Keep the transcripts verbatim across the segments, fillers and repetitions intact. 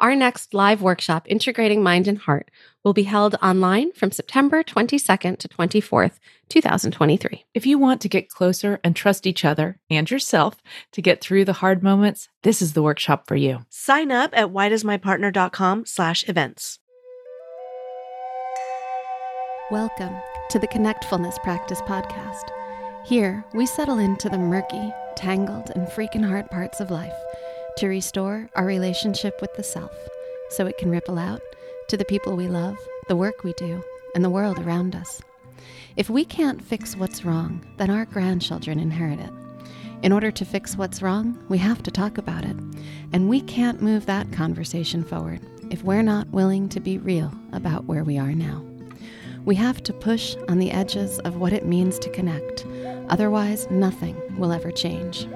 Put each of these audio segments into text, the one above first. Our next live workshop, Integrating Mind and Heart, will be held online from September twenty-second to twenty-fourth, twenty twenty-three. If you want to get closer and trust each other and yourself to get through the hard moments, this is the workshop for you. Sign up at why does my partner dot com slash events. Welcome to the Connectfulness Practice Podcast. Here, we settle into the murky, tangled, and freaking hard parts of life to restore our relationship with the self so it can ripple out to the people we love, the work we do, and the world around us. If we can't fix what's wrong, then our grandchildren inherit it. In order to fix what's wrong, we have to talk about it. And we can't move that conversation forward if we're not willing to be real about where we are now. We have to push on the edges of what it means to connect. Otherwise, nothing will ever change.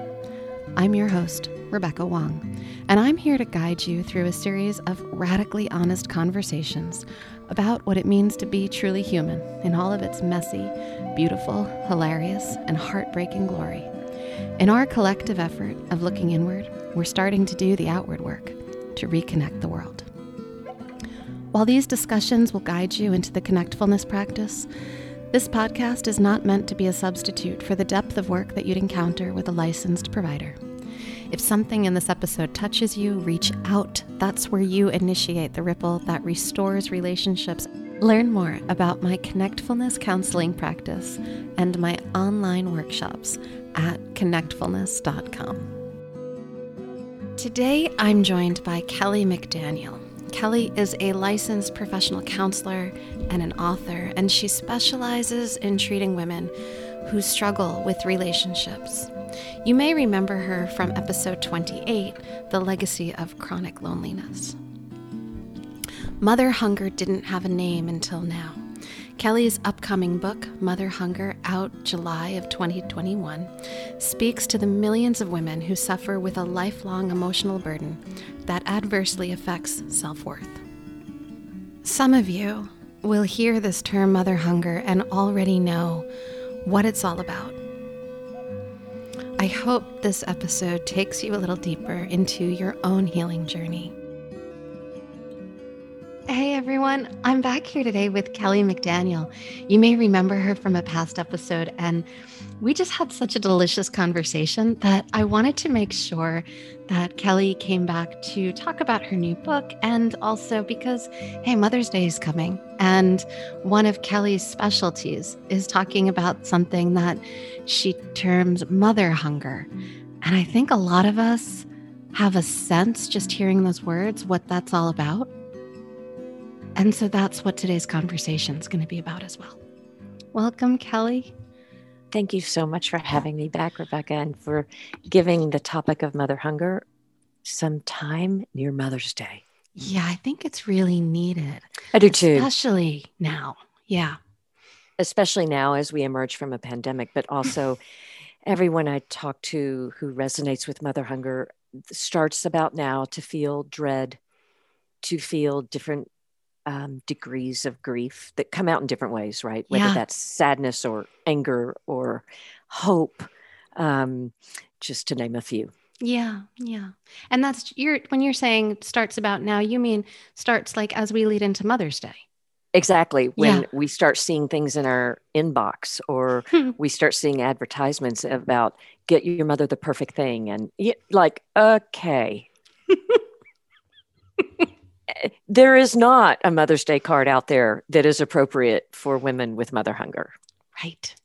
I'm your host, Rebecca Wong, and I'm here to guide you through a series of radically honest conversations about what it means to be truly human in all of its messy, beautiful, hilarious, and heartbreaking glory. In our collective effort of looking inward, we're starting to do the outward work to reconnect the world. While these discussions will guide you into the connectfulness practice, this podcast is not meant to be a substitute for the depth of work that you'd encounter with a licensed provider. If something in this episode touches you, reach out. That's where you initiate the ripple that restores relationships. Learn more about my Connectfulness counseling practice and my online workshops at connectfulness dot com. Today, I'm joined by Kelly McDaniel. Kelly is a licensed professional counselor and an author, and she specializes in treating women who struggle with relationships. You may remember her from episode twenty-eight, The Legacy of Chronic Loneliness. Mother Hunger didn't have a name until now. Kelly's upcoming book, Mother Hunger, out July of twenty twenty-one, speaks to the millions of women who suffer with a lifelong emotional burden that adversely affects self-worth. Some of you will hear this term Mother Hunger and already know what it's all about. I hope this episode takes you a little deeper into your own healing journey. Hey everyone, I'm back here today with Kelly McDaniel. You may remember her from a past episode, and we just had such a delicious conversation that I wanted to make sure that Kelly came back to talk about her new book, and also because, hey, Mother's Day is coming, and one of Kelly's specialties is talking about something that she terms mother hunger. And I think a lot of us have a sense, just hearing those words, what that's all about. And so that's what today's conversation is going to be about as well. Welcome, Kelly. Thank you so much for having me back, Rebecca, and for giving the topic of mother hunger some time near Mother's Day. Yeah, I think it's really needed. I do too. Especially now. Yeah. Especially now as we emerge from a pandemic, but also everyone I talk to who resonates with mother hunger starts about now to feel dread, to feel different Um, degrees of grief that come out in different ways, right? Whether yeah. that's sadness or anger or hope, um, just to name a few. Yeah. Yeah. And that's you're, when you're saying starts about now, you mean starts like as we lead into Mother's Day. Exactly. When yeah. we start seeing things in our inbox, or we start seeing advertisements about get your mother the perfect thing, and like, okay. There is not a Mother's Day card out there that is appropriate for women with mother hunger. Right.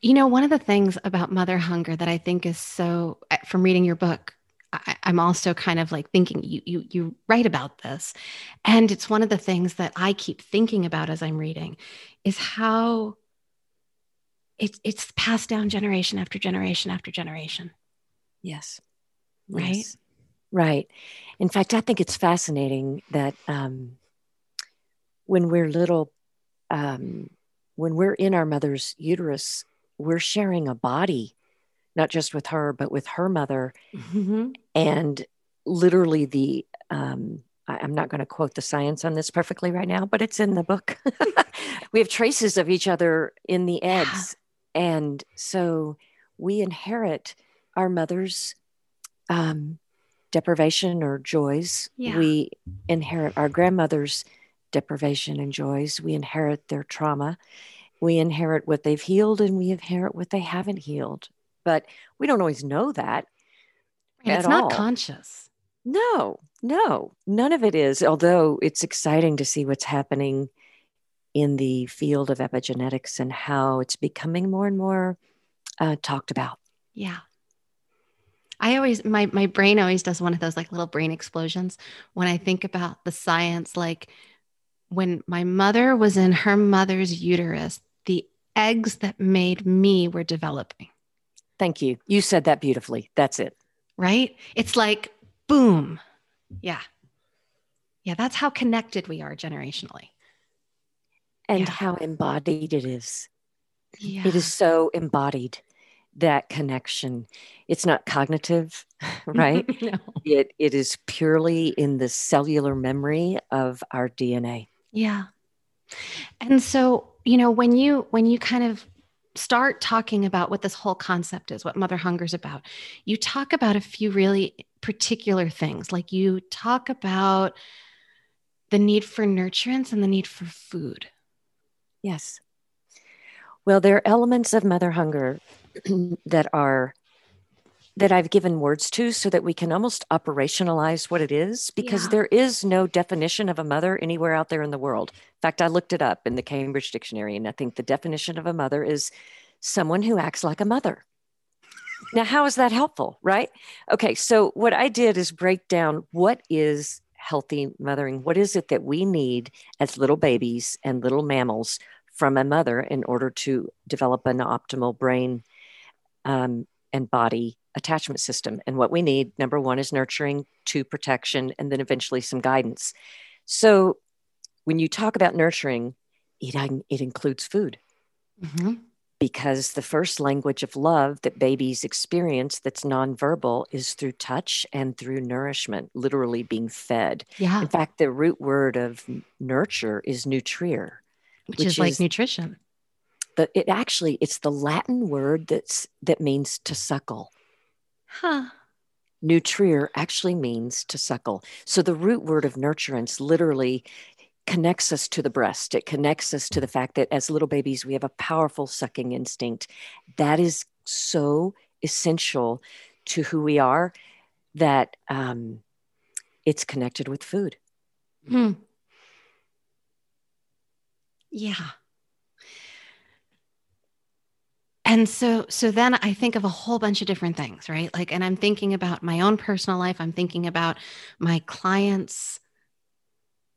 You know, one of the things about mother hunger that I think is so, from reading your book, I, I'm also kind of like thinking you, you, you write about this. And it's one of the things that I keep thinking about as I'm reading is how it's, it's passed down generation after generation after generation. Yes. Right. Yes. Right. In fact, I think it's fascinating that um, when we're little, um, when we're in our mother's uterus, we're sharing a body, not just with her, but with her mother. Mm-hmm. And literally the, um, I, I'm not going to quote the science on this perfectly right now, but it's in the book. We have traces of each other in the eggs. Yeah. And so we inherit our mother's um deprivation or joys. Yeah. We inherit our grandmother's deprivation and joys. We inherit their trauma. We inherit what they've healed, and we inherit what they haven't healed. But we don't always know that. It's not all. Conscious. No, no, none of it is. Although it's exciting to see what's happening in the field of epigenetics and how it's becoming more and more uh, talked about. Yeah. I always, my, my brain always does one of those like little brain explosions when I think about the science. Like when my mother was in her mother's uterus, the eggs that made me were developing. Thank you. You said that beautifully. That's it. Right? It's like, boom. Yeah. Yeah. That's how connected we are generationally. And yeah. How embodied it is. Yeah. It is so embodied. That connection, it's not cognitive, right? No. It it is purely in the cellular memory of our D N A. Yeah. And so, you know, when you when you kind of start talking about what this whole concept is, what Mother Hunger is about, you talk about a few really particular things. Like you talk about the need for nurturance and the need for food. Yes. Well, there are elements of Mother Hunger that are, that I've given words to so that we can almost operationalize what it is, because yeah. There is no definition of a mother anywhere out there in the world. In fact, I looked it up in the Cambridge Dictionary, and I think the definition of a mother is someone who acts like a mother. Now, how is that helpful, right? Okay, so what I did is break down what is healthy mothering. What is it that we need as little babies and little mammals from a mother in order to develop an optimal brain um, and body attachment system. And what we need, number one, is nurturing, two, protection, and then eventually some guidance. So when you talk about nurturing, it, it includes food. Mm-hmm. Because the first language of love that babies experience that's nonverbal is through touch and through nourishment, literally being fed. Yeah. In fact, the root word of nurture is nutrir. Which, Which is, is like nutrition. But it actually, it's the Latin word that's that means to suckle. Huh. Nutrir actually means to suckle. So the root word of nurturance literally connects us to the breast. It connects us to the fact that as little babies, we have a powerful sucking instinct. That is so essential to who we are that um, it's connected with food. Hmm. Yeah. And so, so then I think of a whole bunch of different things, right? Like, and I'm thinking about my own personal life. I'm thinking about my clients.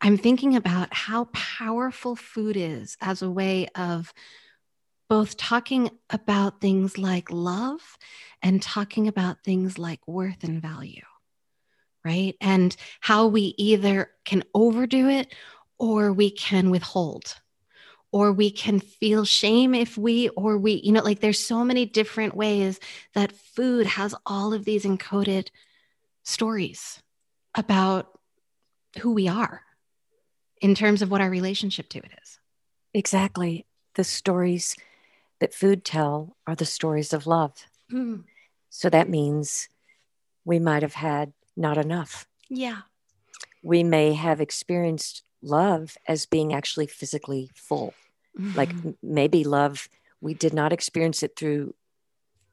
I'm thinking about how powerful food is as a way of both talking about things like love and talking about things like worth and value, right? And how we either can overdo it or we can withhold. Or we can feel shame if we, or we, you know, like there's so many different ways that food has all of these encoded stories about who we are in terms of what our relationship to it is. Exactly. The stories that food tell are the stories of love. Mm. So that means we might have had not enough. Yeah. We may have experienced love as being actually physically full. Mm-hmm. Like maybe love, we did not experience it through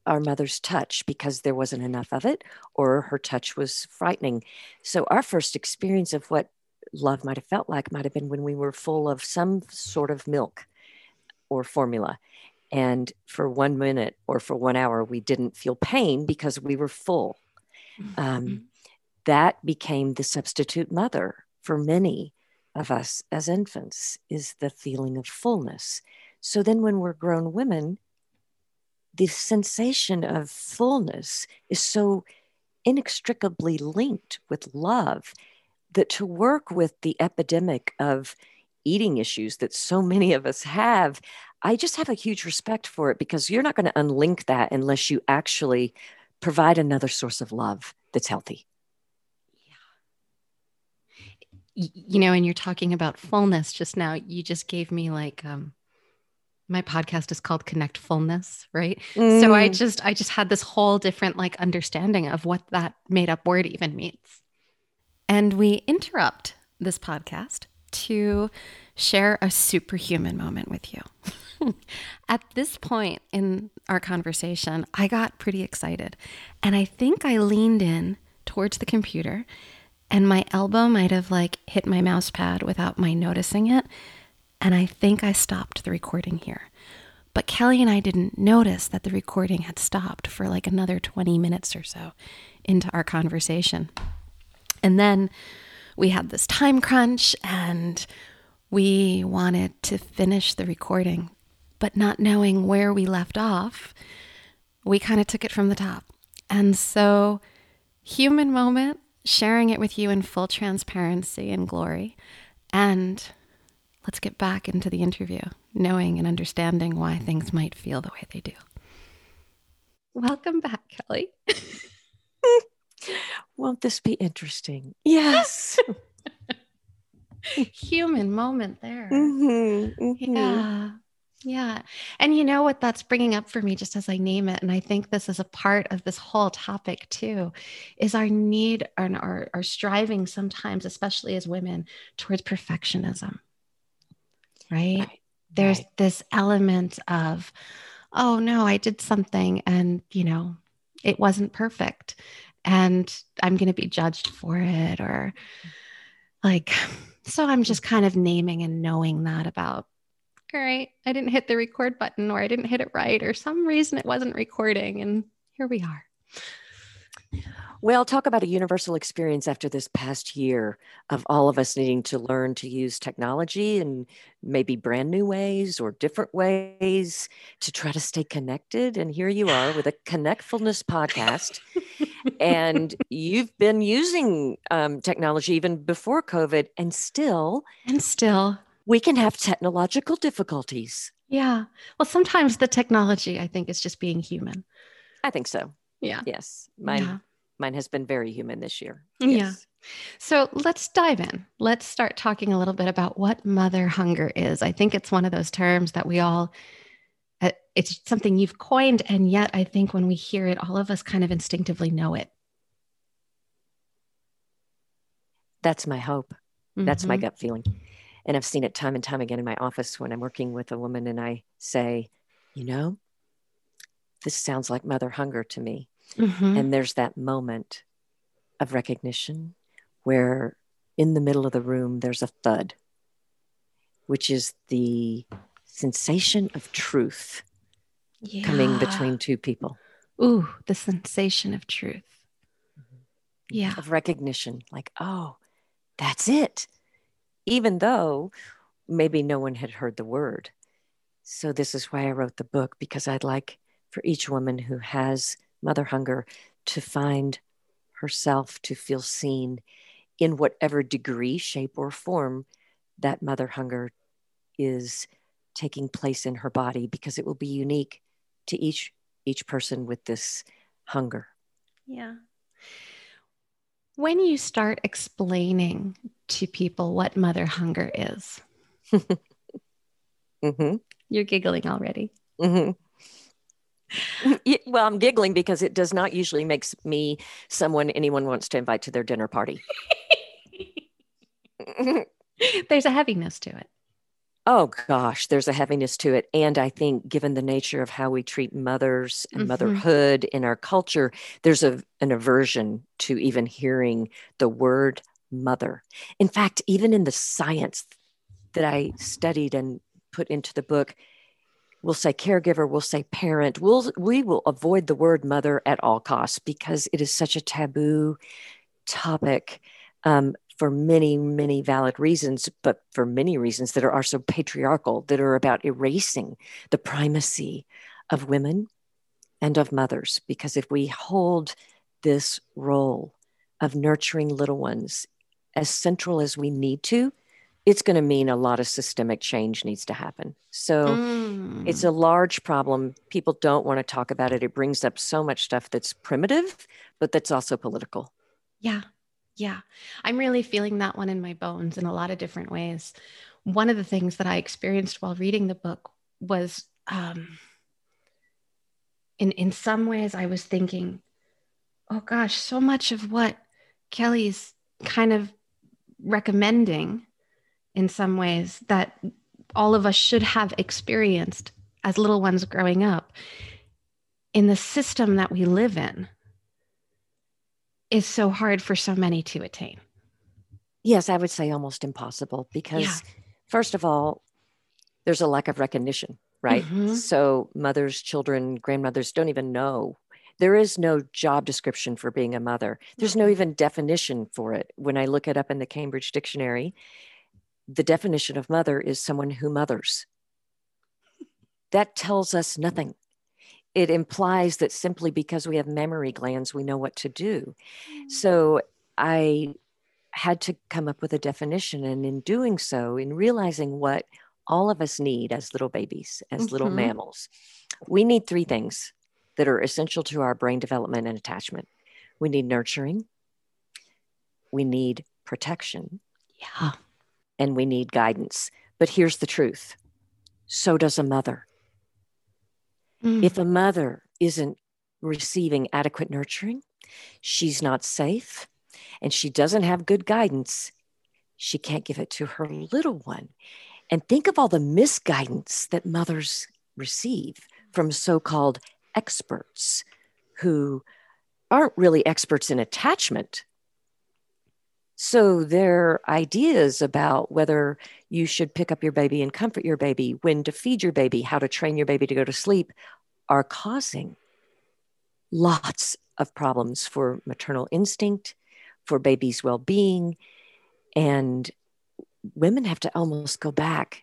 our mother's touch because there wasn't enough of it, or her touch was frightening. So our first experience of what love might have felt like might have been when we were full of some sort of milk or formula. And for one minute or for one hour, we didn't feel pain because we were full. Mm-hmm. Um, that became the substitute mother for many of us as infants, is the feeling of fullness. So then when we're grown women, the sensation of fullness is so inextricably linked with love that to work with the epidemic of eating issues that so many of us have, I just have a huge respect for it, because you're not going to unlink that unless you actually provide another source of love that's healthy. You know, and you're talking about fullness just now, you just gave me like um, my podcast is called Connectfulness, right? Mm. So I just, I just had this whole different like understanding of what that made up word even means. And we interrupt this podcast to share a superhuman moment with you. At this point in our conversation, I got pretty excited, and I think I leaned in towards the computer, and my elbow might have like hit my mouse pad without my noticing it. And I think I stopped the recording here. But Kelly and I didn't notice that the recording had stopped for like another twenty minutes or so into our conversation. And then we had this time crunch and we wanted to finish the recording, but not knowing where we left off, we kind of took it from the top. And so, human moment, sharing it with you in full transparency and glory. And let's get back into the interview, knowing and understanding why things might feel the way they do. Welcome back, Kelly. Won't this be interesting? Yes. Human moment there. Mm-hmm, mm-hmm. Yeah. Yeah. And you know what that's bringing up for me just as I name it, and I think this is a part of this whole topic too, is our need and our, our striving sometimes, especially as women, towards perfectionism, right? right. There's right. this element of, oh no, I did something and, you know, it wasn't perfect and I'm going to be judged for it, or like, so I'm just kind of naming and knowing that about, all right, I didn't hit the record button, or I didn't hit it right, or some reason it wasn't recording, and here we are. Well, talk about a universal experience after this past year of all of us needing to learn to use technology in maybe brand new ways or different ways to try to stay connected. And here you are with a Connectfulness podcast. And you've been using um, technology even before COVID, and still... And still... we can have technological difficulties. Yeah. Well, sometimes the technology, I think, is just being human. I think so. Yeah. Yes. Mine, yeah. mine has been very human this year. Yes. Yeah. So let's dive in. Let's start talking a little bit about what mother hunger is. I think it's one of those terms that we all, it's something you've coined. And yet I think when we hear it, all of us kind of instinctively know it. That's my hope. Mm-hmm. That's my gut feeling. And I've seen it time and time again in my office when I'm working with a woman and I say, you know, this sounds like mother hunger to me. Mm-hmm. And there's that moment of recognition where in the middle of the room, there's a thud, which is the sensation of truth yeah. coming between two people. Ooh, the sensation of truth. Mm-hmm. Yeah. Of recognition, like, oh, that's it. Even though maybe no one had heard the word. So this is why I wrote the book, because I'd like for each woman who has mother hunger to find herself, to feel seen in whatever degree, shape, or form that mother hunger is taking place in her body, because it will be unique to each each person with this hunger. Yeah. When you start explaining to people what mother hunger is. Mm-hmm. You're giggling already. Mm-hmm. Well, I'm giggling because it does not usually make me someone anyone wants to invite to their dinner party. There's a heaviness to it. Oh gosh, there's a heaviness to it. And I think given the nature of how we treat mothers and mm-hmm. motherhood in our culture, there's a, an aversion to even hearing the word mother. In fact, even in the science that I studied and put into the book, we'll say caregiver, we'll say parent, we'll, we will avoid the word mother at all costs because it is such a taboo topic um, for many, many valid reasons, but for many reasons that are also patriarchal, that are about erasing the primacy of women and of mothers. Because if we hold this role of nurturing little ones as central as we need to, it's going to mean a lot of systemic change needs to happen. So mm. it's a large problem. People don't want to talk about it. It brings up so much stuff that's primitive, but that's also political. Yeah. Yeah. I'm really feeling that one in my bones in a lot of different ways. One of the things that I experienced while reading the book was, um, in, in some ways I was thinking, oh gosh, so much of what Kelly's kind of recommending in some ways that all of us should have experienced as little ones growing up in the system that we live in is so hard for so many to attain. Yes, I would say almost impossible because yeah. first of all, there's a lack of recognition, right? Mm-hmm. So mothers, children, grandmothers don't even know. There is no job description for being a mother. There's no even definition for it. When I look it up in the Cambridge Dictionary, the definition of mother is someone who mothers. That tells us nothing. It implies that simply because we have memory glands, we know what to do. So I had to come up with a definition. And in doing so, in realizing what all of us need as little babies, as mm-hmm. little mammals, we need three things that are essential to our brain development and attachment. We need nurturing. We need protection. Yeah. And we need guidance. But here's the truth. So does a mother. Mm. If a mother isn't receiving adequate nurturing, she's not safe, and she doesn't have good guidance, she can't give it to her little one. And think of all the misguidance that mothers receive from so-called experts who aren't really experts in attachment. So their ideas about whether you should pick up your baby and comfort your baby, when to feed your baby, how to train your baby to go to sleep, are causing lots of problems for maternal instinct, for baby's well-being. And women have to almost go back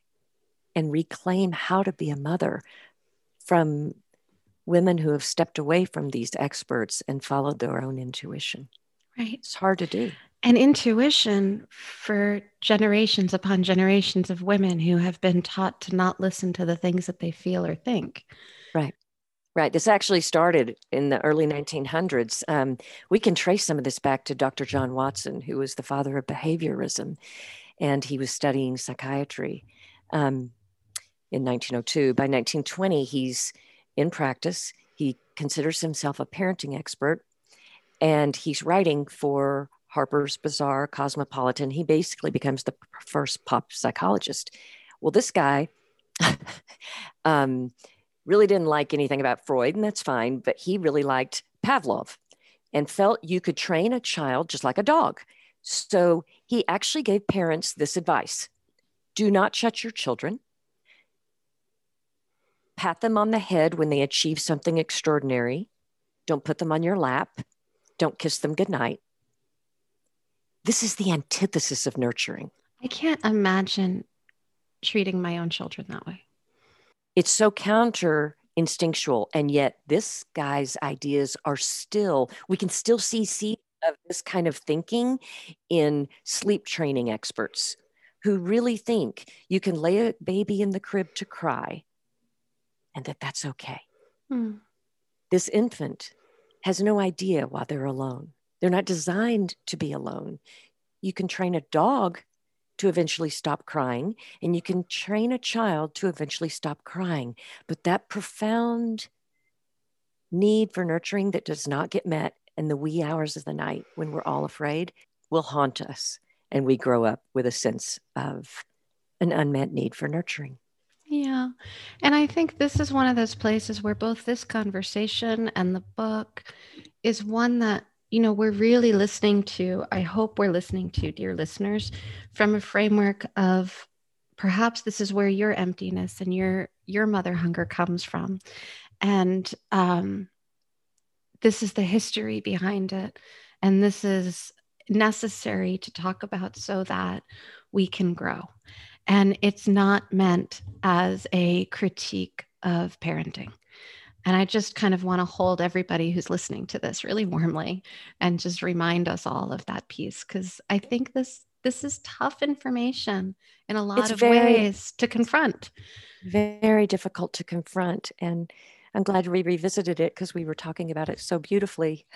and reclaim how to be a mother from women who have stepped away from these experts and followed their own intuition. Right. It's hard to do. And intuition for generations upon generations of women who have been taught to not listen to the things that they feel or think. Right, right. This actually started in the early nineteen hundreds. Um, we can trace some of this back to Doctor John Watson, who was the father of behaviorism, and he was studying psychiatry um, in nineteen oh two. By nineteen twenty, he's in practice. He considers himself a parenting expert, and he's writing for Harper's Bazaar, Cosmopolitan. He basically becomes the first pop psychologist. Well, this guy um, really didn't like anything about Freud, and that's fine, but he really liked Pavlov and felt you could train a child just like a dog. So he actually gave parents this advice. Do not shut your children. Pat them on the head when they achieve something extraordinary. Don't put them on your lap. Don't kiss them goodnight. This is the antithesis of nurturing. I can't imagine treating my own children that way. It's so counter-instinctual, and yet this guy's ideas are still, we can still see seeds of this kind of thinking in sleep training experts who really think you can lay a baby in the crib to cry and that that's okay. Hmm. This infant has no idea why they're alone. They're not designed to be alone. You can train a dog to eventually stop crying, and you can train a child to eventually stop crying. But that profound need for nurturing that does not get met in the wee hours of the night when we're all afraid will haunt us. And we grow up with a sense of an unmet need for nurturing. Yeah. And I think this is one of those places where both this conversation and the book is one that, you know, we're really listening to, I hope we're listening to, dear listeners, from a framework of perhaps this is where your emptiness and your your mother hunger comes from. And um, this is the history behind it. And this is necessary to talk about so that we can grow. And it's not meant as a critique of parenting. And I just kind of want to hold everybody who's listening to this really warmly and just remind us all of that piece, because I think this this is tough information in a lot it's of very, ways to confront. Very difficult to confront. And I'm glad we revisited it because we were talking about it so beautifully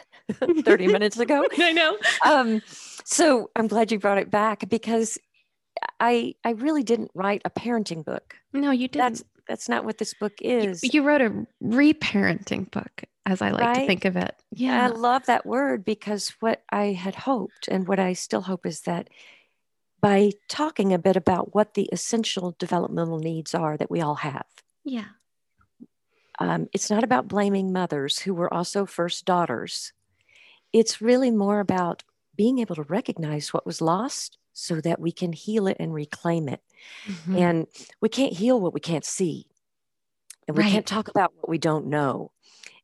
thirty minutes ago. I know. Um, so I'm glad you brought it back because I I really didn't write a parenting book. No, you didn't. That's, That's not what this book is. You, you wrote a reparenting book, as I like right? to think of it. Yeah. And I love that word, because what I had hoped and what I still hope is that by talking a bit about what the essential developmental needs are that we all have. Yeah. Um, it's not about blaming mothers who were also first daughters. It's really more about being able to recognize what was lost so that we can heal it and reclaim it. Mm-hmm. And we can't heal what we can't see. And we right. can't talk about what we don't know.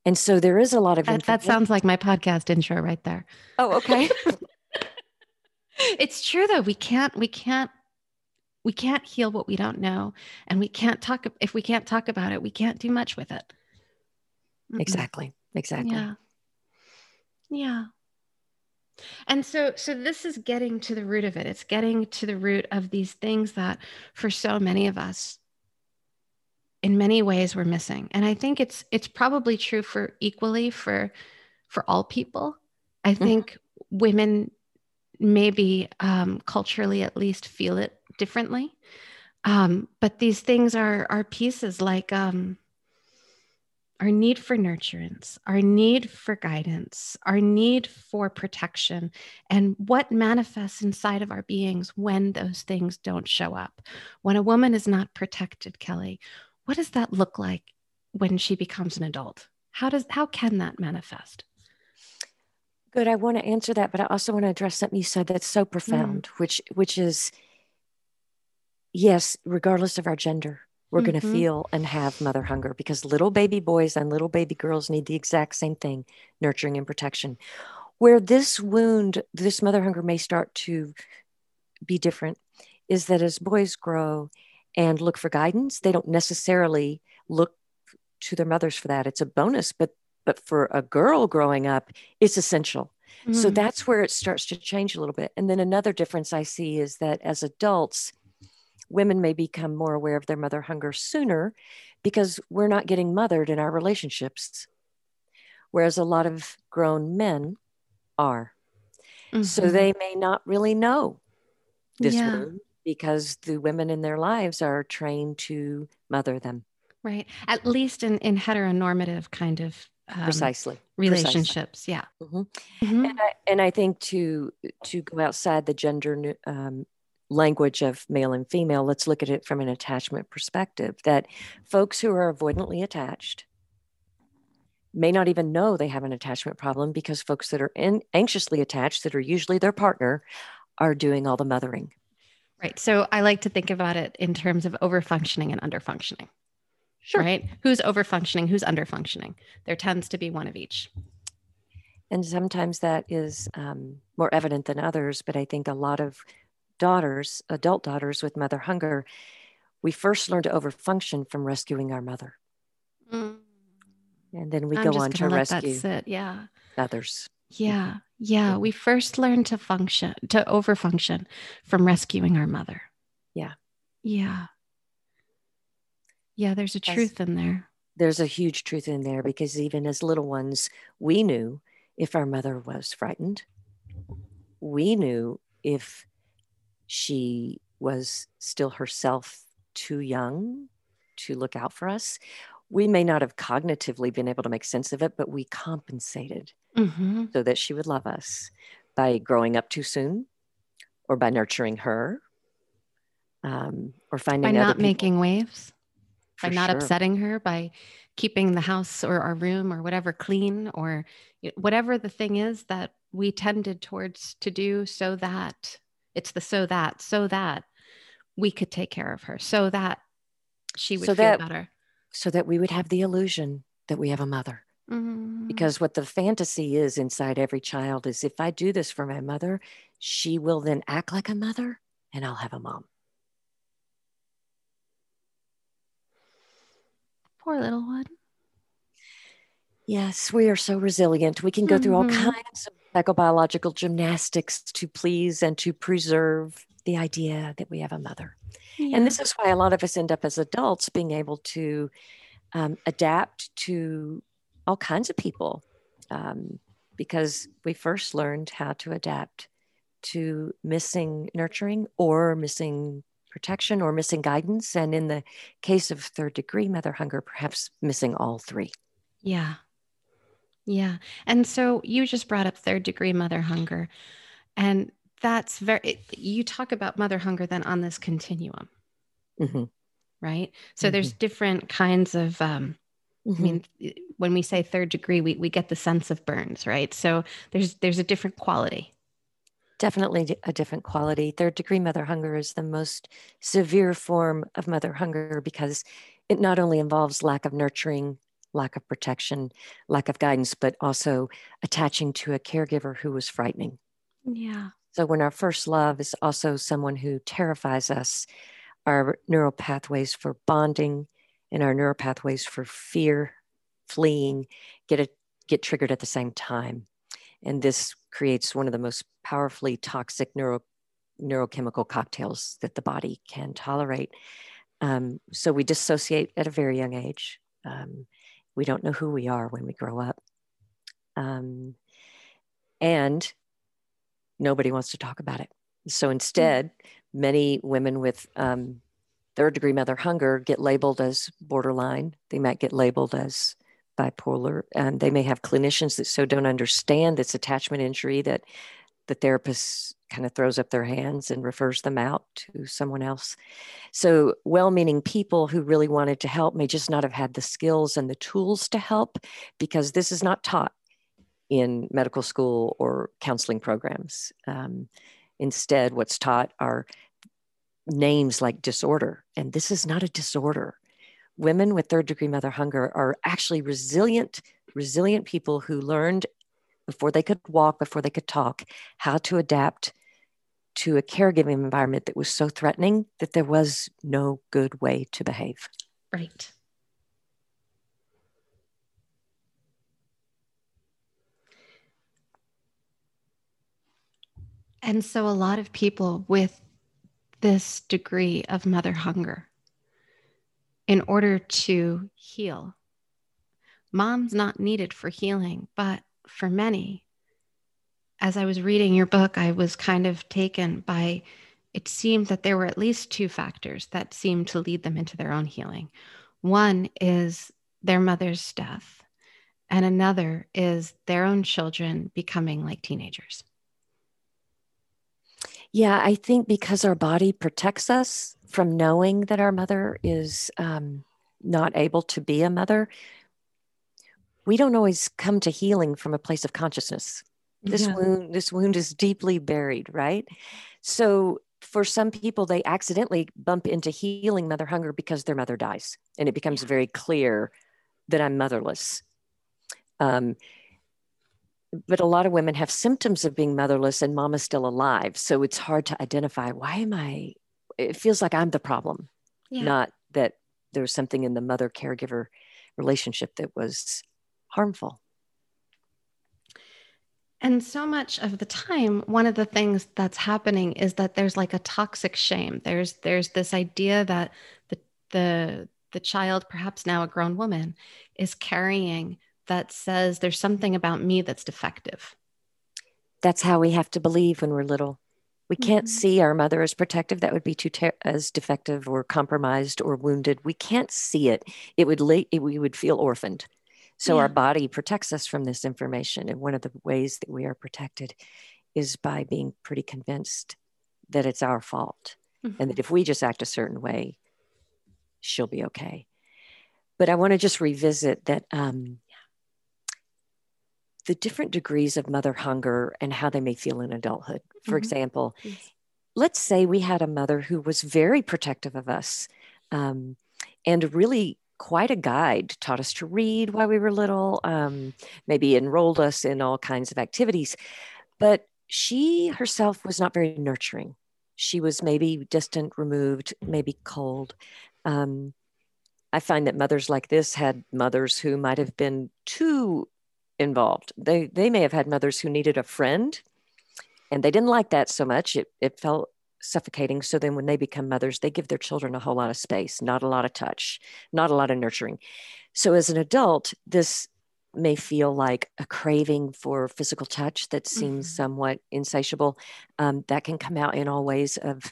And so there is a lot of... That, that sounds like my podcast intro right there. Oh, okay. It's true though. We can't, we can't, we can't heal what we don't know. And we can't talk, if we can't talk about it, we can't do much with it. Mm-hmm. Exactly. Exactly. Yeah. Yeah. And so, so this is getting to the root of it. It's getting to the root of these things that for so many of us, in many ways, we're missing. And I think it's, it's probably true for equally for, for all people. I think mm-hmm. women maybe, um, culturally at least feel it differently. Um, but these things are, are pieces like, um, our need for nurturance, our need for guidance, our need for protection, and what manifests inside of our beings when those things don't show up. When a woman is not protected, Kelly, what does that look like when she becomes an adult? How does, how can that manifest? Good. I want to answer that, but I also want to address something you said that's so profound, mm. which, which is, yes, regardless of our gender, we're mm-hmm. going to feel and have mother hunger, because little baby boys and little baby girls need the exact same thing, nurturing and protection. Where this wound, this mother hunger may start to be different is that as boys grow and look for guidance, they don't necessarily look to their mothers for that. It's a bonus, but but for a girl growing up, it's essential. Mm-hmm. So that's where it starts to change a little bit. And then another difference I see is that as adults, women may become more aware of their mother hunger sooner because we're not getting mothered in our relationships, whereas a lot of grown men are. Mm-hmm. So they may not really know this yeah. wound because the women in their lives are trained to mother them. Right. At least in, in heteronormative kind of um, precisely relationships. Precisely. Yeah. Mm-hmm. Mm-hmm. And I, and I think to, to go outside the gender, um, language of male and female, let's look at it from an attachment perspective, that folks who are avoidantly attached may not even know they have an attachment problem, because folks that are in anxiously attached, that are usually their partner, are doing all the mothering. Right. So I like to think about it in terms of overfunctioning and underfunctioning. Sure. Right. Who's overfunctioning? Who's underfunctioning? There tends to be one of each. And sometimes that is um, more evident than others, but I think a lot of daughters, adult daughters with mother hunger, we first learn to overfunction from rescuing our mother. Mm. And then we I'm go on to rescue yeah. others. Yeah. yeah. Yeah. We first learn to function, to overfunction from rescuing our mother. Yeah. Yeah. Yeah. There's a truth as, in there. There's a huge truth in there, because even as little ones, we knew if our mother was frightened, we knew if she was still herself too young to look out for us. We may not have cognitively been able to make sense of it, but we compensated mm-hmm. so that she would love us by growing up too soon, or by nurturing her, um, or finding by other not people. Making waves, for by not sure. upsetting her, by keeping the house or our room or whatever clean, or you know, whatever the thing is that we tended towards to do, so that. It's the so that, so that we could take care of her, so that she would so feel that, better. So that we would have the illusion that we have a mother. Mm-hmm. Because what the fantasy is inside every child is, if I do this for my mother, she will then act like a mother and I'll have a mom. Poor little one. Yes, we are so resilient. We can go mm-hmm. through all kinds of psychobiological gymnastics to please and to preserve the idea that we have a mother. Yeah. And this is why a lot of us end up as adults being able to um, adapt to all kinds of people, um, because we first learned how to adapt to missing nurturing or missing protection or missing guidance. And in the case of third degree mother hunger, perhaps missing all three. Yeah. Yeah. And so you just brought up third degree mother hunger. And that's very, it, you talk about mother hunger then on this continuum, mm-hmm. right? So mm-hmm. there's different kinds of, um, mm-hmm. I mean, when we say third degree, we, we get the sense of burns, right? So there's, there's a different quality. Definitely a different quality. Third degree mother hunger is the most severe form of mother hunger because it not only involves lack of nurturing, lack of protection, lack of guidance, but also attaching to a caregiver who was frightening. Yeah. So when our first love is also someone who terrifies us, our neural pathways for bonding and our neural pathways for fear, fleeing, get a, get triggered at the same time. And this creates one of the most powerfully toxic neuro, neurochemical cocktails that the body can tolerate. Um, so we dissociate at a very young age. Um, we don't know who we are when we grow up. Um, and nobody wants to talk about it. So instead, many women with um, third degree mother hunger get labeled as borderline. They might get labeled as bipolar, and they may have clinicians that so don't understand this attachment injury that the therapist kind of throws up their hands and refers them out to someone else. So well-meaning people who really wanted to help may just not have had the skills and the tools to help, because this is not taught in medical school or counseling programs. Um, instead, what's taught are names like disorder, and this is not a disorder. Women with third degree mother hunger are actually resilient, resilient people who learned before they could walk, before they could talk, how to adapt to a caregiving environment that was so threatening that there was no good way to behave. Right. And so a lot of people with this degree of mother hunger, in order to heal. Mom's not needed for healing, but for many, as I was reading your book, I was kind of taken by, it seemed that there were at least two factors that seemed to lead them into their own healing. One is their mother's death, and another is their own children becoming like teenagers. Yeah, I think because our body protects us from knowing that our mother is um, not able to be a mother, we don't always come to healing from a place of consciousness. This yeah. wound, this wound is deeply buried, right? So for some people, they accidentally bump into healing mother hunger because their mother dies, and it becomes yeah. very clear that I'm motherless. Um, But a lot of women have symptoms of being motherless and mom is still alive. So it's hard to identify, why am I, it feels like I'm the problem, yeah. not that there's something in the mother caregiver relationship that was harmful. And so much of the time, one of the things that's happening is that there's like a toxic shame. There's, there's this idea that the, the, the child, perhaps now a grown woman, is carrying that says there's something about me that's defective. That's how we have to believe when we're little. We can't mm-hmm. see our mother as protective. That would be too ter- as defective or compromised or wounded. We can't see it. It would le- it, we would feel orphaned. So yeah. our body protects us from this information. And one of the ways that we are protected is by being pretty convinced that it's our fault. Mm-hmm. And that if we just act a certain way, she'll be okay. But I want to just revisit that, um, the different degrees of mother hunger and how they may feel in adulthood. For mm-hmm. example, yes. let's say we had a mother who was very protective of us um, and really quite a guide, taught us to read while we were little, um, maybe enrolled us in all kinds of activities, but she herself was not very nurturing. She was maybe distant, removed, maybe cold. Um, I find that mothers like this had mothers who might've been too involved. They they may have had mothers who needed a friend and they didn't like that so much. It, it felt suffocating. So then when they become mothers, they give their children a whole lot of space, not a lot of touch, not a lot of nurturing. So as an adult, this may feel like a craving for physical touch that seems mm-hmm. somewhat insatiable. Um, that can come out in all ways of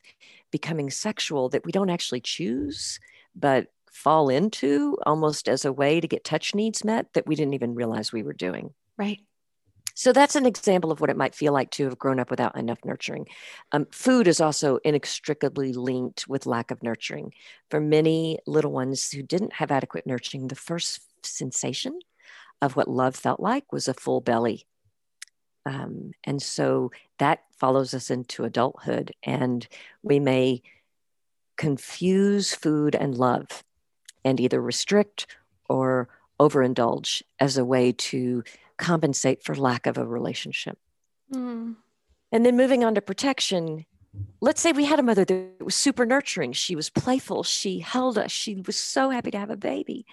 becoming sexual that we don't actually choose, but fall into almost as a way to get touch needs met that we didn't even realize we were doing. Right. So that's an example of what it might feel like to have grown up without enough nurturing. Um, food is also inextricably linked with lack of nurturing. For many little ones who didn't have adequate nurturing, the first sensation of what love felt like was a full belly. Um, and so that follows us into adulthood, and we may confuse food and love and either restrict or overindulge as a way to compensate for lack of a relationship. Mm. And then moving on to protection, let's say we had a mother that was super nurturing. She was playful. She held us. She was so happy to have a baby.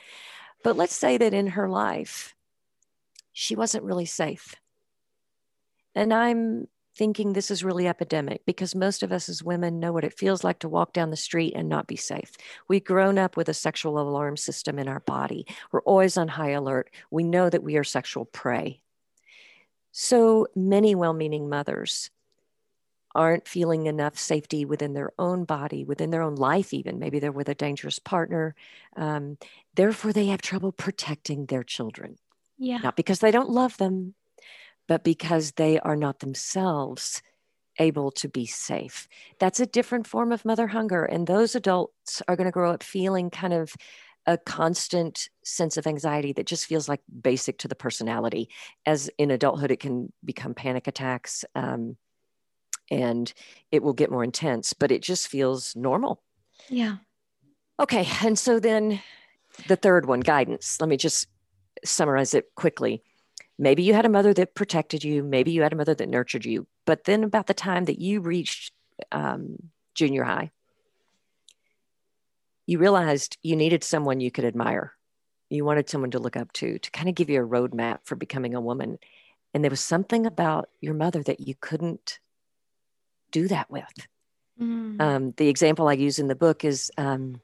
But let's say that in her life, she wasn't really safe. And I'm thinking this is really epidemic because most of us as women know what it feels like to walk down the street and not be safe. We've grown up with a sexual alarm system in our body. We're always on high alert. We know that we are sexual prey. So many well-meaning mothers aren't feeling enough safety within their own body, within their own life even. Maybe they're with a dangerous partner. Um, therefore, they have trouble protecting their children. Yeah. Not because they don't love them, but because they are not themselves able to be safe. That's a different form of mother hunger. And those adults are going to grow up feeling kind of a constant sense of anxiety that just feels like basic to the personality. As in adulthood, it can become panic attacks, um, and it will get more intense, but it just feels normal. Yeah. Okay. And so then the third one, guidance. Let me just summarize it quickly. Maybe you had a mother that protected you. Maybe you had a mother that nurtured you. But then about the time that you reached um, junior high, you realized you needed someone you could admire. You wanted someone to look up to, to kind of give you a roadmap for becoming a woman. And there was something about your mother that you couldn't do that with. Mm. Um, the example I use in the book is um,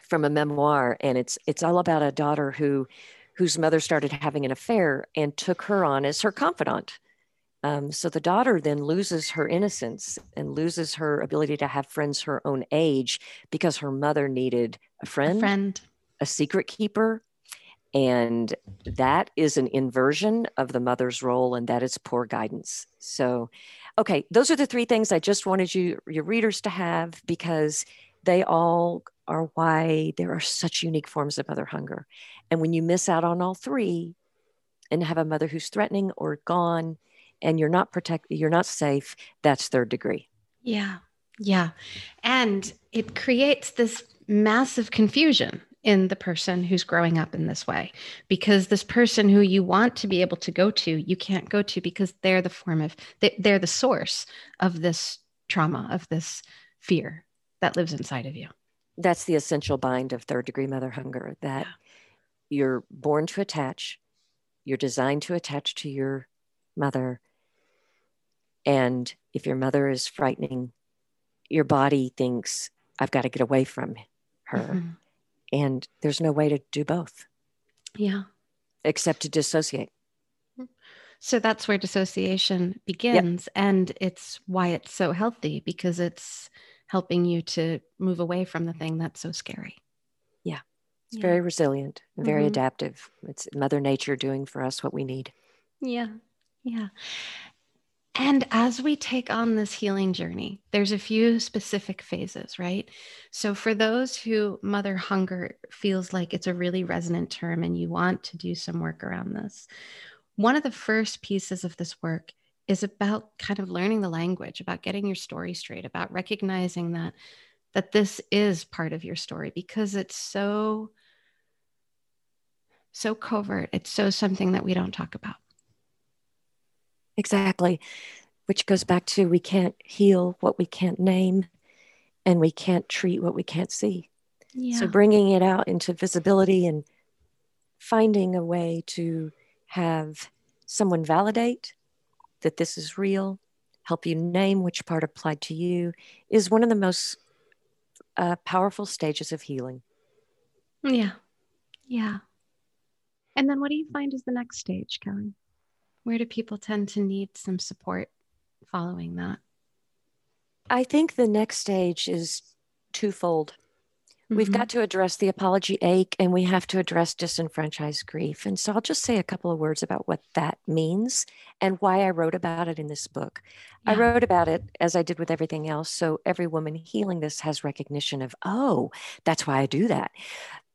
from a memoir. And it's it's all about a daughter who... whose mother started having an affair and took her on as her confidant. Um, so the daughter then loses her innocence and loses her ability to have friends her own age because her mother needed a friend, a, friend. a secret keeper. And that is an inversion of the mother's role, and that is poor guidance. So, okay, those are the three things I just wanted you, your readers to have, because they all are why there are such unique forms of mother hunger. And when you miss out on all three and have a mother who's threatening or gone and you're not protected, you're not safe, that's third degree. Yeah. Yeah. And it creates this massive confusion in the person who's growing up in this way, because this person who you want to be able to go to, you can't go to because they're the form of, they, they're the source of this trauma, of this fear that lives inside of you. That's the essential bind of third degree mother hunger, that you're born to attach, you're designed to attach to your mother. And if your mother is frightening, your body thinks, I've got to get away from her. Mm-hmm. And there's no way to do both. Yeah. Except to dissociate. So that's where dissociation begins. Yep. And it's why it's so healthy, because it's helping you to move away from the thing that's so scary. Yeah. It's yeah. very resilient, very mm-hmm. adaptive. It's Mother Nature doing for us what we need. Yeah. Yeah. And as we take on this healing journey, there's a few specific phases, right? So for those who mother hunger feels like it's a really resonant term and you want to do some work around this, one of the first pieces of this work is about kind of learning the language, about getting your story straight, about recognizing that that this is part of your story, because it's so, so covert. It's so something that we don't talk about. Exactly. Which goes back to, we can't heal what we can't name, and we can't treat what we can't see. Yeah. So bringing it out into visibility and finding a way to have someone validate that this is real, help you name which part applied to you, is one of the most uh, powerful stages of healing. Yeah. Yeah. And then what do you find is the next stage, Kelly? Where do people tend to need some support following that? I think the next stage is twofold. Mm-hmm. We've got to address the apology ache, and we have to address disenfranchised grief. And so I'll just say a couple of words about what that means and why I wrote about it in this book. Yeah. I wrote about it as I did with everything else. So every woman healing this has recognition of, oh, that's why I do that.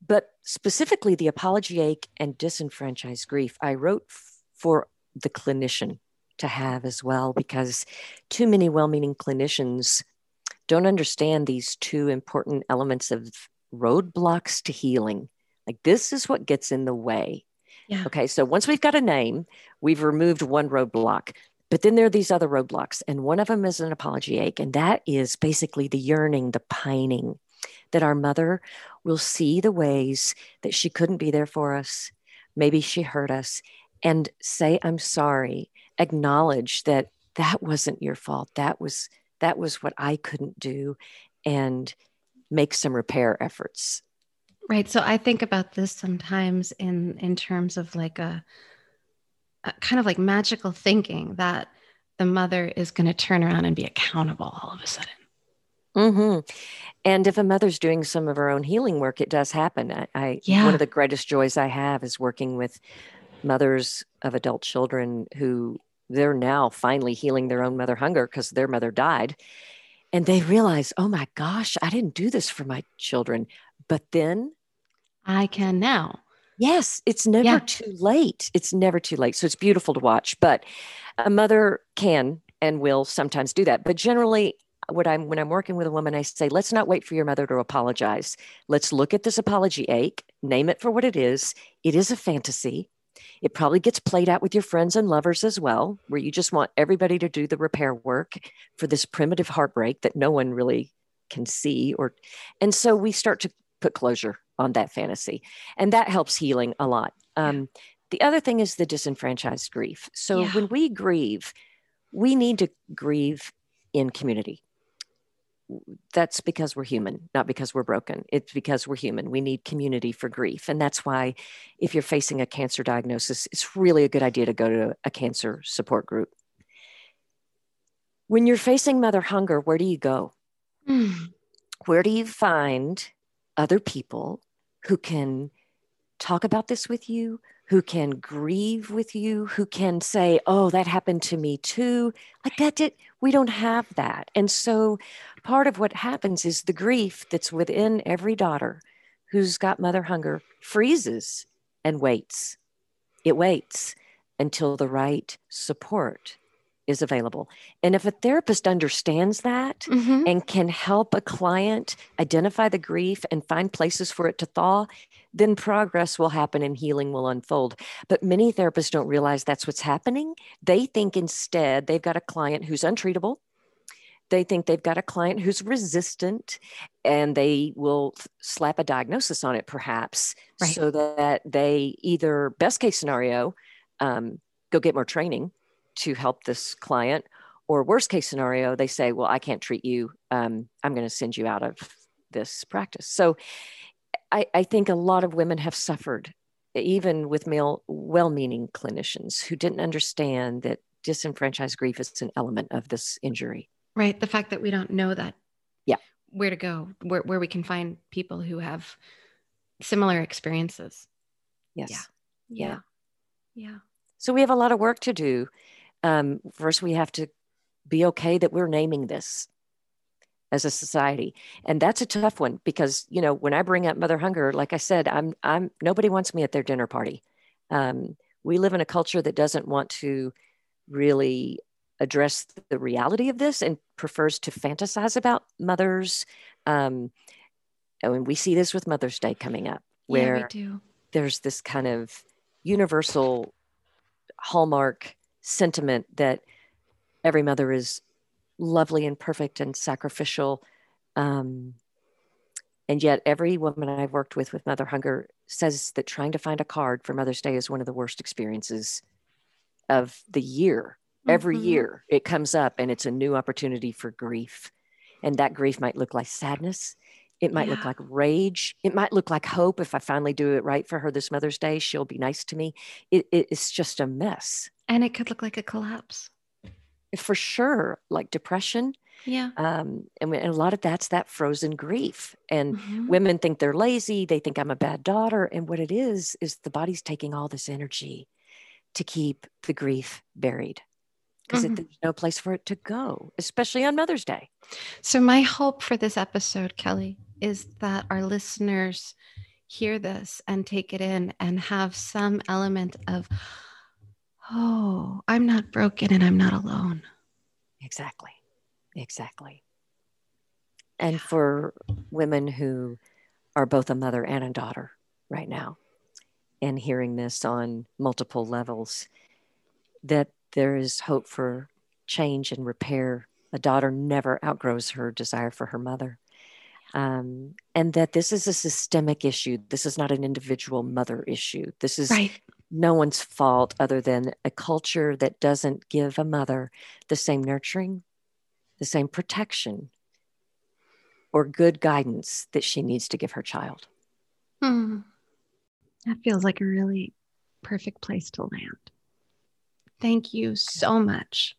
But specifically the apology ache and disenfranchised grief, I wrote f- for the clinician to have as well, because too many well-meaning clinicians don't understand these two important elements of roadblocks to healing. Like, this is what gets in the way. Yeah. Okay. So once we've got a name, we've removed one roadblock, but then there are these other roadblocks. And one of them is an apology ache. And that is basically the yearning, the pining that our mother will see the ways that she couldn't be there for us. Maybe she hurt us, and say, I'm sorry. Acknowledge that that wasn't your fault. That was That was what I couldn't do, and make some repair efforts. Right. So I think about this sometimes in, in terms of like a, a kind of like magical thinking that the mother is going to turn around and be accountable all of a sudden. Mm-hmm. And if a mother's doing some of her own healing work, it does happen. I, I yeah. One of the greatest joys I have is working with mothers of adult children who they're now finally healing their own mother hunger because their mother died. And they realize, oh my gosh, I didn't do this for my children. But then I can now. Yes, it's never yeah. too late. It's never too late. So it's beautiful to watch. But a mother can and will sometimes do that. But generally, what I'm when I'm working with a woman, I say, let's not wait for your mother to apologize. Let's look at this apology ache, name it for what it is. It is a fantasy. It probably gets played out with your friends and lovers as well, where you just want everybody to do the repair work for this primitive heartbreak that no one really can see. Or, and so we start to put closure on that fantasy, and that helps healing a lot. Um, yeah. The other thing is the disenfranchised grief. So yeah. when we grieve, we need to grieve in community. That's because we're human, not because we're broken. It's because we're human. We need community for grief. And that's why if you're facing a cancer diagnosis, it's really a good idea to go to a cancer support group. When you're facing mother hunger, where do you go? Mm. Where do you find other people who can talk about this with you, who can grieve with you, who can say, oh, that happened to me too. Like that did, we don't have that. And so part of what happens is the grief that's within every daughter who's got mother hunger freezes and waits. It waits until the right support is available. And if a therapist understands that mm-hmm. and can help a client identify the grief and find places for it to thaw, then progress will happen and healing will unfold. But many therapists don't realize that's what's happening. They think instead they've got a client who's untreatable. They think they've got a client who's resistant, and they will slap a diagnosis on it perhaps right. so that they either, best case scenario, um, go get more training to help this client, or worst case scenario, they say, well, I can't treat you. Um, I'm going to send you out of this practice. So I, I think a lot of women have suffered, even with male, well-meaning clinicians who didn't understand that disenfranchised grief is an element of this injury. Right. The fact that we don't know that. Yeah. Where to go, where, where we can find people who have similar experiences. Yes. Yeah. Yeah. Yeah. So we have a lot of work to do. Um, first, we have to be okay that we're naming this as a society. And that's a tough one because, you know, when I bring up mother hunger, like I said, I'm, I'm, nobody wants me at their dinner party. Um, we live in a culture that doesn't want to really address the reality of this and prefers to fantasize about mothers. Um, and we see this with Mother's Day coming up, where yeah, we do. There's this kind of universal hallmark sentiment that every mother is lovely and perfect and sacrificial. Um, and yet every woman I've worked with with mother hunger says that trying to find a card for Mother's Day is one of the worst experiences of the year. Mm-hmm. Every year it comes up and it's a new opportunity for grief. And that grief might look like sadness. It might yeah. look like rage. It might look like hope. If I finally do it right for her this Mother's Day, she'll be nice to me. It, it, it's just a mess. And it could look like a collapse. For sure, like depression. Yeah. Um, and, and a lot of that's that frozen grief. And mm-hmm. women think they're lazy. They think I'm a bad daughter. And what it is, is the body's taking all this energy to keep the grief buried, because mm-hmm. there's no place for it to go, especially on Mother's Day. So my hope for this episode, Kelly, is that our listeners hear this and take it in and have some element of, oh, I'm not broken and I'm not alone. Exactly. Exactly. And yeah. for women who are both a mother and a daughter right now, and hearing this on multiple levels, that there is hope for change and repair. A daughter never outgrows her desire for her mother. Um, and that this is a systemic issue. This is not an individual mother issue. This is right. no one's fault other than a culture that doesn't give a mother the same nurturing, the same protection, or good guidance that she needs to give her child. Hmm. That feels like a really perfect place to land. Thank you so much.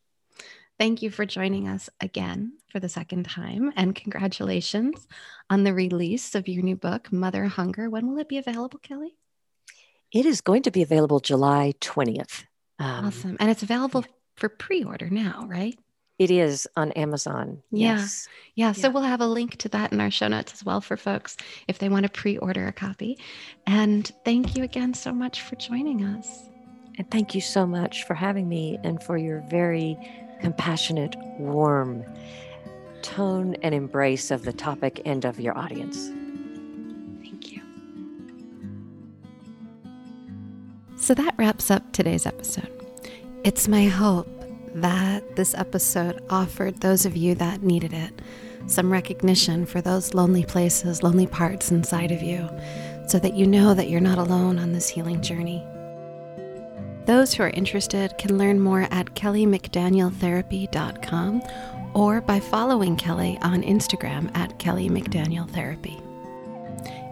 Thank you for joining us again for the second time, and congratulations on the release of your new book, Mother Hunger. When will it be available, Kelly? It is going to be available July twentieth. Um, awesome. And it's available for pre-order now, right? It is on Amazon. Yeah. Yes. Yeah. yeah. So we'll have a link to that in our show notes as well for folks if they want to pre-order a copy. And thank you again so much for joining us. And thank you so much for having me and for your very compassionate, warm tone and embrace of the topic and of your audience. Thank you. So that wraps up today's episode. It's my hope that this episode offered those of you that needed it some recognition for those lonely places, lonely parts inside of you, so that you know that you're not alone on this healing journey. Those who are interested can learn more at kelly mcdaniel therapy dot com or by following Kelly on Instagram at kelly mcdaniel therapy.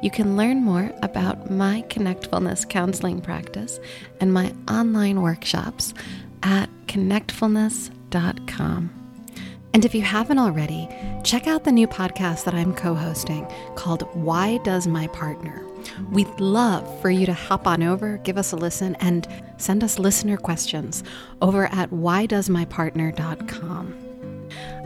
You can learn more about my Connectfulness counseling practice and my online workshops at connectfulness dot com. And if you haven't already, check out the new podcast that I'm co-hosting called Why Does My Partner? We'd love for you to hop on over, give us a listen, and send us listener questions over at why does my partner dot com.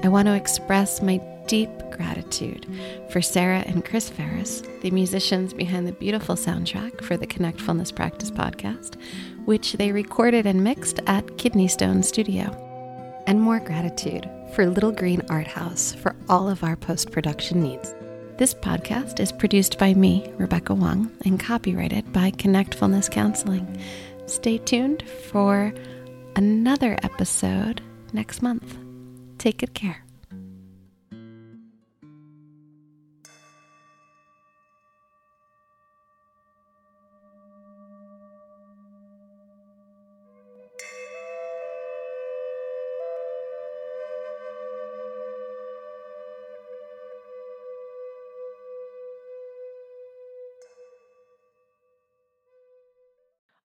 I want to express my deep gratitude for Sarah and Chris Ferris, the musicians behind the beautiful soundtrack for the Connectfulness Practice Podcast, which they recorded and mixed at Kidney Stone Studio. And more gratitude for Little Green Art House for all of our post-production needs. This podcast is produced by me, Rebecca Wong, and copyrighted by Connectfulness Counseling. Stay tuned for another episode next month. Take good care.